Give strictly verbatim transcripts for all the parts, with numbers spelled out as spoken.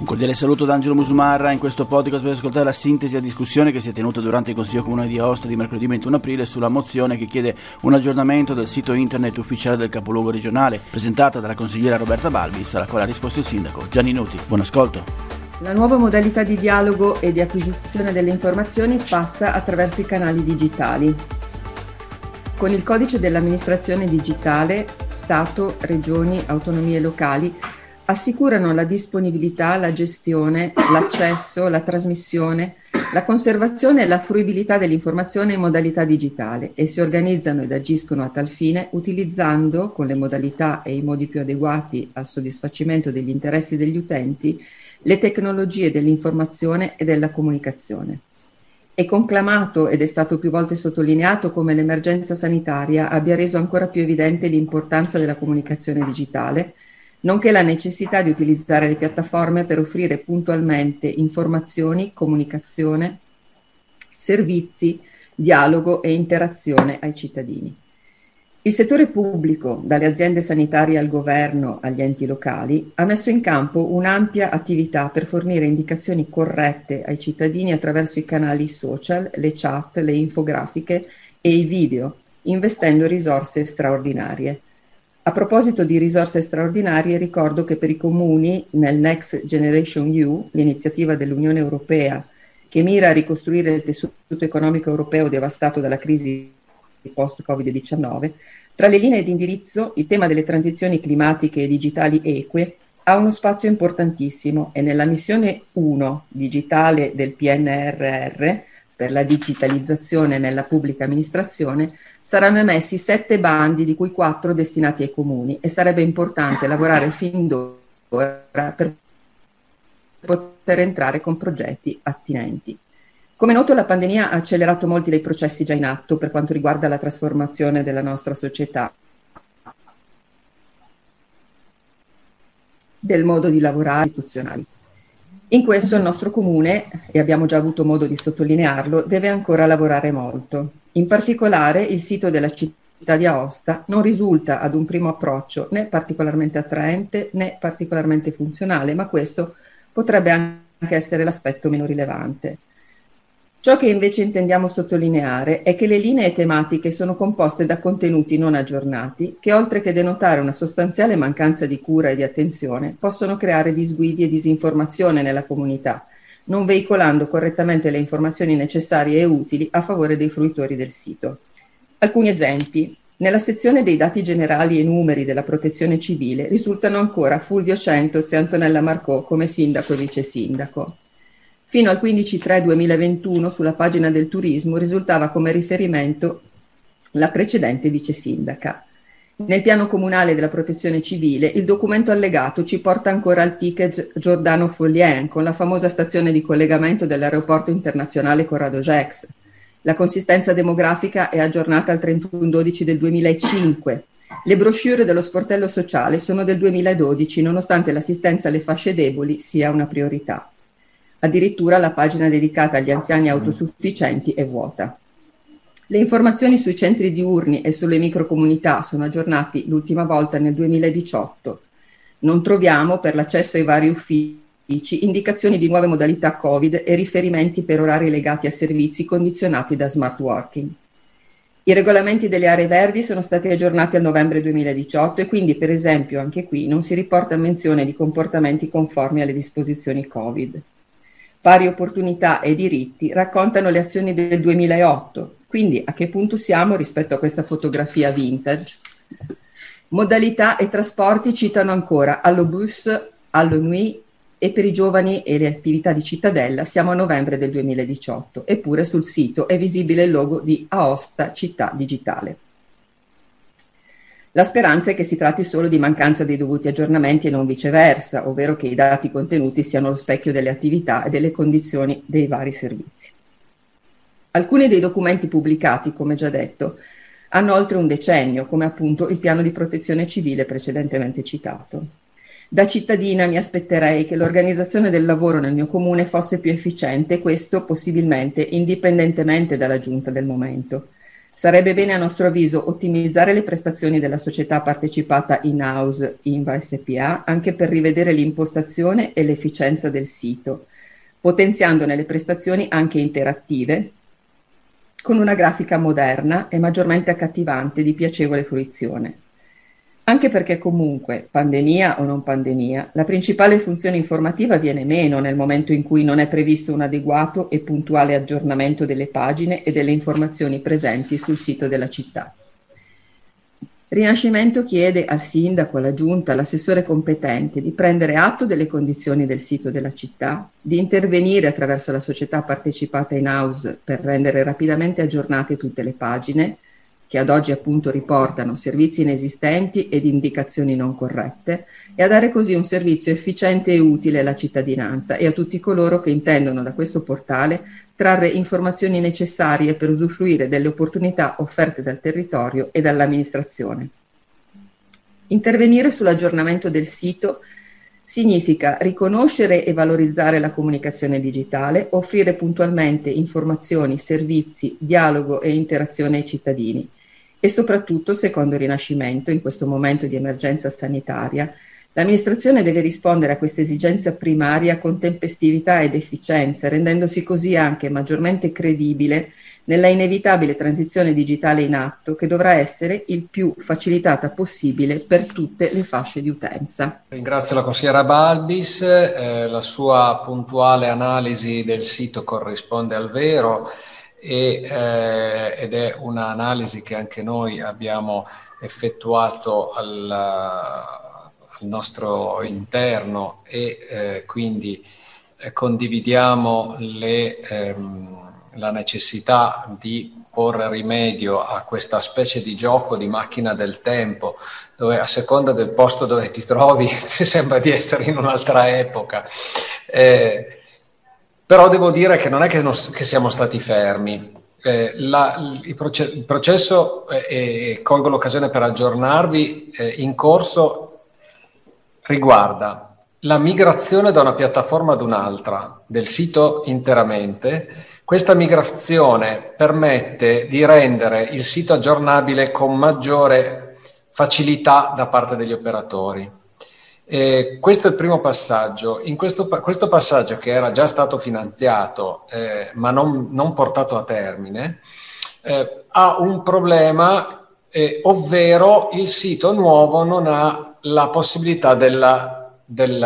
Un cordiale saluto da Angelo Musumarra. In questo podcast per ascoltare la sintesi e la discussione che si è tenuta durante il Consiglio comunale di Aosta di mercoledì ventuno aprile sulla mozione che chiede un aggiornamento del sito internet ufficiale del capoluogo regionale, presentata dalla consigliera Roberta Balbis, alla quale ha risposto il sindaco Gianni Nuti. Buon ascolto. La nuova modalità di dialogo e di acquisizione delle informazioni passa attraverso i canali digitali. Con il codice dell'amministrazione digitale, Stato, Regioni, autonomie locali assicurano la disponibilità, la gestione, l'accesso, la trasmissione, la conservazione e la fruibilità dell'informazione in modalità digitale e si organizzano ed agiscono a tal fine utilizzando, con le modalità e i modi più adeguati al soddisfacimento degli interessi degli utenti, le tecnologie dell'informazione e della comunicazione. È conclamato ed è stato più volte sottolineato come l'emergenza sanitaria abbia reso ancora più evidente l'importanza della comunicazione digitale, nonché la necessità di utilizzare le piattaforme per offrire puntualmente informazioni, comunicazione, servizi, dialogo e interazione ai cittadini. Il settore pubblico, dalle aziende sanitarie al governo agli enti locali, ha messo in campo un'ampia attività per fornire indicazioni corrette ai cittadini attraverso i canali social, le chat, le infografiche e i video, investendo risorse straordinarie. A proposito di risorse straordinarie, ricordo che per i comuni nel Next Generation E U, l'iniziativa dell'Unione Europea che mira a ricostruire il tessuto economico europeo devastato dalla crisi post-Covid diciannove, tra le linee di indirizzo il tema delle transizioni climatiche e digitali eque ha uno spazio importantissimo e nella missione uno digitale del P N R R per la digitalizzazione nella pubblica amministrazione, saranno emessi sette bandi, di cui quattro destinati ai comuni, e sarebbe importante lavorare fin d'ora per poter entrare con progetti attinenti. Come noto, la pandemia ha accelerato molti dei processi già in atto per quanto riguarda la trasformazione della nostra società, del modo di lavorare istituzionali. In questo il nostro comune, e abbiamo già avuto modo di sottolinearlo, deve ancora lavorare molto. In particolare il sito della città di Aosta non risulta ad un primo approccio né particolarmente attraente né particolarmente funzionale, ma questo potrebbe anche essere l'aspetto meno rilevante. Ciò che invece intendiamo sottolineare è che le linee tematiche sono composte da contenuti non aggiornati che, oltre che denotare una sostanziale mancanza di cura e di attenzione, possono creare disguidi e disinformazione nella comunità, non veicolando correttamente le informazioni necessarie e utili a favore dei fruitori del sito. Alcuni esempi. Nella sezione dei dati generali e numeri della protezione civile risultano ancora Fulvio Centoz e Antonella Marcò come sindaco e vice sindaco. Fino al quindici marzo duemilaventuno sulla pagina del turismo risultava come riferimento la precedente vice sindaca. Nel piano comunale della protezione civile il documento allegato ci porta ancora al ticket Giordano Folien con la famosa stazione di collegamento dell'aeroporto internazionale Corrado Gex. La consistenza demografica è aggiornata al trentuno dicembre duemilacinque. Le brochure dello sportello sociale sono del duemiladodici, nonostante l'assistenza alle fasce deboli sia una priorità. Addirittura la pagina dedicata agli anziani autosufficienti è vuota. Le informazioni sui centri diurni e sulle microcomunità sono aggiornati l'ultima volta nel duemiladiciotto. Non troviamo per l'accesso ai vari uffici indicazioni di nuove modalità Covid e riferimenti per orari legati a servizi condizionati da smart working. I regolamenti delle aree verdi sono stati aggiornati al novembre duemiladiciotto e quindi, per esempio, anche qui non si riporta menzione di comportamenti conformi alle disposizioni Covid. Pari opportunità e diritti raccontano le azioni del duemilaotto. Quindi a che punto siamo rispetto a questa fotografia vintage? Modalità e trasporti citano ancora all'Obus, all'Onui e per i giovani e le attività di cittadella siamo a novembre del duemiladiciotto, eppure sul sito è visibile il logo di Aosta Città Digitale. La speranza è che si tratti solo di mancanza dei dovuti aggiornamenti e non viceversa, ovvero che i dati contenuti siano lo specchio delle attività e delle condizioni dei vari servizi. Alcuni dei documenti pubblicati, come già detto, hanno oltre un decennio, come appunto il piano di protezione civile precedentemente citato. Da cittadina mi aspetterei che l'organizzazione del lavoro nel mio comune fosse più efficiente, questo possibilmente indipendentemente dalla giunta del momento. Sarebbe bene, a nostro avviso, ottimizzare le prestazioni della società partecipata in-house Inva S P A anche per rivedere l'impostazione e l'efficienza del sito, potenziandone le prestazioni anche interattive, con una grafica moderna e maggiormente accattivante di piacevole fruizione. Anche perché comunque, pandemia o non pandemia, la principale funzione informativa viene meno nel momento in cui non è previsto un adeguato e puntuale aggiornamento delle pagine e delle informazioni presenti sul sito della città. Rinascimento chiede al sindaco, alla giunta, all'assessore competente di prendere atto delle condizioni del sito della città, di intervenire attraverso la società partecipata in house per rendere rapidamente aggiornate tutte le pagine, che ad oggi appunto riportano servizi inesistenti ed indicazioni non corrette, e a dare così un servizio efficiente e utile alla cittadinanza e a tutti coloro che intendono da questo portale trarre informazioni necessarie per usufruire delle opportunità offerte dal territorio e dall'amministrazione. Intervenire sull'aggiornamento del sito significa riconoscere e valorizzare la comunicazione digitale, offrire puntualmente informazioni, servizi, dialogo e interazione ai cittadini. E soprattutto, secondo il Rinascimento, in questo momento di emergenza sanitaria, l'amministrazione deve rispondere a questa esigenza primaria con tempestività ed efficienza, rendendosi così anche maggiormente credibile nella inevitabile transizione digitale in atto, che dovrà essere il più facilitata possibile per tutte le fasce di utenza. Ringrazio la consigliera Balbis, eh, la sua puntuale analisi del sito corrisponde al vero. E, eh, ed è un'analisi che anche noi abbiamo effettuato al, al nostro interno e eh, quindi eh, condividiamo le, ehm, la necessità di porre rimedio a questa specie di gioco di macchina del tempo, dove a seconda del posto dove ti trovi ti sembra di essere in un'altra epoca. Eh, Però devo dire che non è che, non, che siamo stati fermi. Eh, la, il, proce, il processo, eh, e colgo l'occasione per aggiornarvi, eh, in corso riguarda la migrazione da una piattaforma ad un'altra, del sito interamente. Questa migrazione permette di rendere il sito aggiornabile con maggiore facilità da parte degli operatori. Eh, questo è il primo passaggio. In questo, questo passaggio, che era già stato finanziato eh, ma non, non portato a termine, eh, ha un problema, eh, ovvero il sito nuovo non ha la possibilità della, del,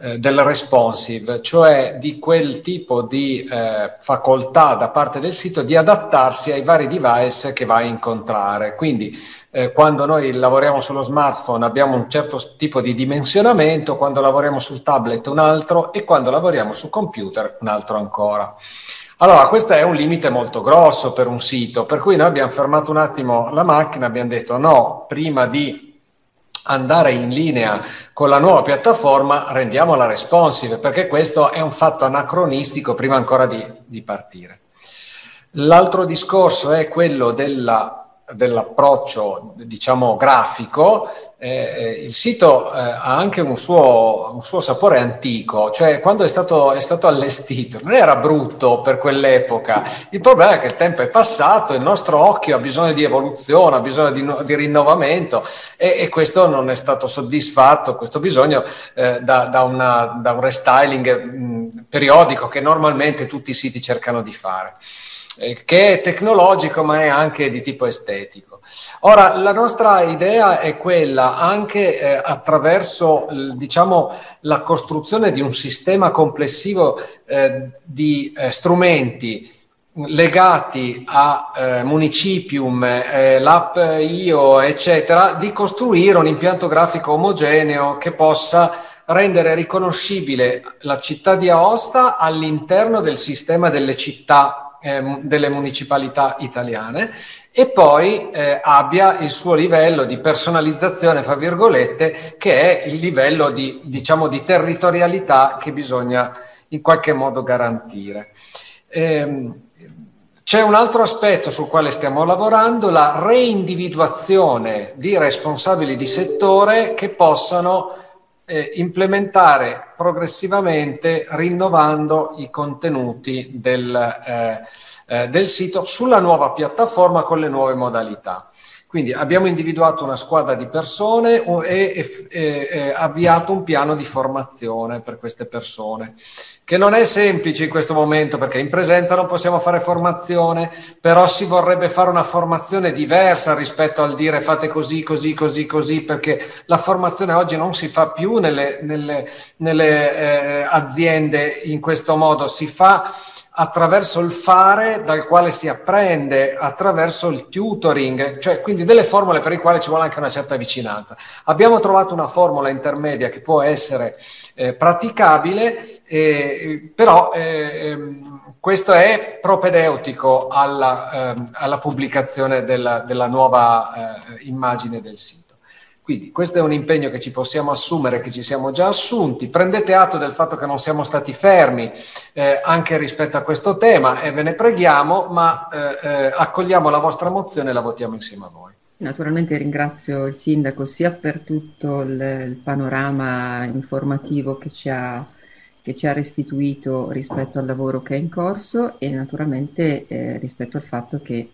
eh, del responsive, cioè di quel tipo di eh, facoltà da parte del sito di adattarsi ai vari device che va a incontrare. Quindi Eh, quando noi lavoriamo sullo smartphone abbiamo un certo tipo di dimensionamento, quando lavoriamo sul tablet un altro e quando lavoriamo sul computer un altro ancora. Allora, questo è un limite molto grosso per un sito, per cui noi abbiamo fermato un attimo la macchina, abbiamo detto no, prima di andare in linea con la nuova piattaforma rendiamola responsive, perché questo è un fatto anacronistico prima ancora di, di partire. L'altro discorso è quello della dell'approccio, diciamo, grafico. Eh, il sito eh, ha anche un suo, un suo sapore antico, cioè quando è stato, è stato allestito non era brutto per quell'epoca. Il problema è che il tempo è passato, il nostro occhio ha bisogno di evoluzione, ha bisogno di, di rinnovamento e, e questo non è stato soddisfatto, questo bisogno eh, da, da, una, da un restyling mh, periodico che normalmente tutti i siti cercano di fare, che è tecnologico ma è anche di tipo estetico. Ora, la nostra idea è quella, anche eh, attraverso diciamo la costruzione di un sistema complessivo eh, di eh, strumenti legati a eh, Municipium, eh, l'app I O, eccetera, di costruire un impianto grafico omogeneo che possa rendere riconoscibile la città di Aosta all'interno del sistema delle città delle municipalità italiane e poi eh, abbia il suo livello di personalizzazione, fra virgolette, che è il livello di, diciamo, di territorialità che bisogna in qualche modo garantire. Ehm, c'è un altro aspetto sul quale stiamo lavorando, la reindividuazione di responsabili di settore che possano eh, implementare progressivamente, rinnovando i contenuti del, eh, eh, del sito sulla nuova piattaforma con le nuove modalità. Quindi abbiamo individuato una squadra di persone e, e, e avviato un piano di formazione per queste persone, che non è semplice in questo momento perché in presenza non possiamo fare formazione, però si vorrebbe fare una formazione diversa rispetto al dire fate così, così, così, così, perché la formazione oggi non si fa più nelle, nelle, nelle eh, aziende in questo modo, si fa attraverso il fare dal quale si apprende, attraverso il tutoring, cioè quindi delle formule per le quali ci vuole anche una certa vicinanza. Abbiamo trovato una formula intermedia che può essere eh, praticabile, eh, però eh, questo è propedeutico alla, eh, alla pubblicazione della, della nuova eh, immagine del sito. Quindi questo è un impegno che ci possiamo assumere, che ci siamo già assunti. Prendete atto del fatto che non siamo stati fermi eh, anche rispetto a questo tema e ve ne preghiamo, ma eh, eh, accogliamo la vostra mozione e la votiamo insieme a voi. Naturalmente ringrazio il sindaco sia per tutto il, il panorama informativo che ci ha, che ci ha restituito rispetto al lavoro che è in corso e naturalmente eh, rispetto al fatto che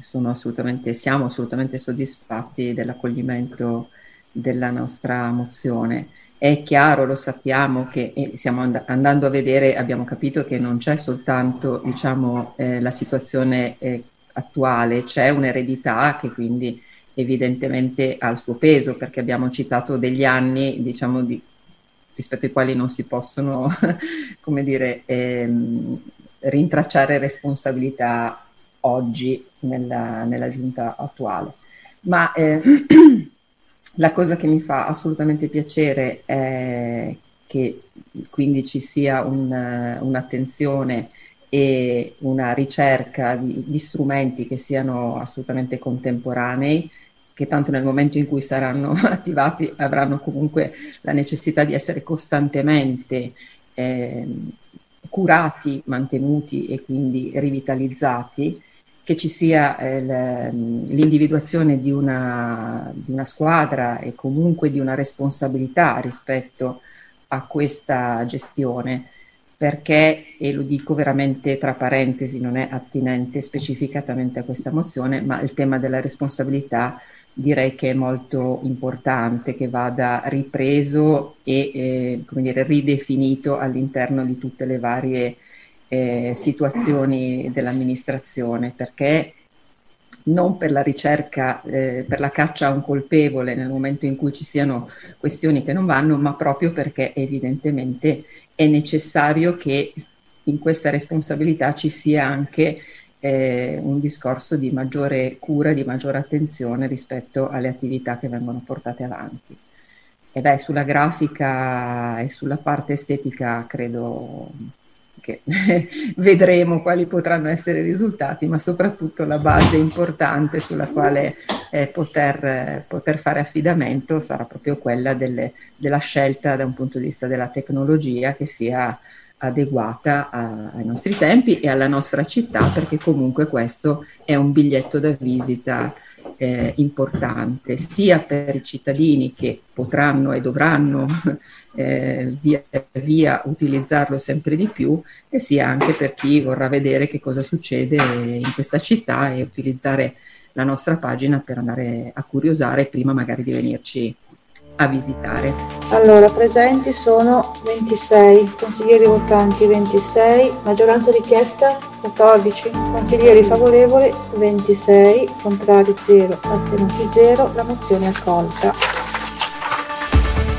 Sono assolutamente, siamo assolutamente soddisfatti dell'accoglimento della nostra mozione. È chiaro, lo sappiamo, che e siamo and- andando a vedere, abbiamo capito che non c'è soltanto diciamo, eh, la situazione eh, attuale, c'è un'eredità che quindi evidentemente ha il suo peso, perché abbiamo citato degli anni diciamo, di, rispetto ai quali non si possono come dire, ehm, rintracciare responsabilità oggi nella, nella giunta attuale, ma eh, la cosa che mi fa assolutamente piacere è che quindi ci sia un, un'attenzione e una ricerca di, di strumenti che siano assolutamente contemporanei, che tanto nel momento in cui saranno attivati avranno comunque la necessità di essere costantemente eh, curati, mantenuti e quindi rivitalizzati, che ci sia eh, l'individuazione di una, di una squadra e comunque di una responsabilità rispetto a questa gestione, perché, e lo dico veramente tra parentesi, non è attinente specificatamente a questa mozione, ma il tema della responsabilità direi che è molto importante, che vada ripreso e eh, come dire, ridefinito all'interno di tutte le varie Eh, situazioni dell'amministrazione, perché non per la ricerca, eh, per la caccia a un colpevole nel momento in cui ci siano questioni che non vanno, ma proprio perché evidentemente è necessario che in questa responsabilità ci sia anche eh, un discorso di maggiore cura, di maggiore attenzione rispetto alle attività che vengono portate avanti. E beh, sulla grafica e sulla parte estetica credo che vedremo quali potranno essere i risultati, ma soprattutto la base importante sulla quale eh, poter, eh, poter fare affidamento sarà proprio quella delle, della scelta da un punto di vista della tecnologia che sia adeguata a, ai nostri tempi e alla nostra città, perché comunque questo è un biglietto da visita eh, importante, sia per i cittadini che potranno e dovranno Eh, via via utilizzarlo sempre di più, e sia anche per chi vorrà vedere che cosa succede in questa città e utilizzare la nostra pagina per andare a curiosare prima magari di venirci a visitare. Allora, presenti sono ventisei, consiglieri votanti ventisei, maggioranza richiesta quattordici, consiglieri favorevoli ventisei, contrari zero, astenuti zero, la mozione è accolta.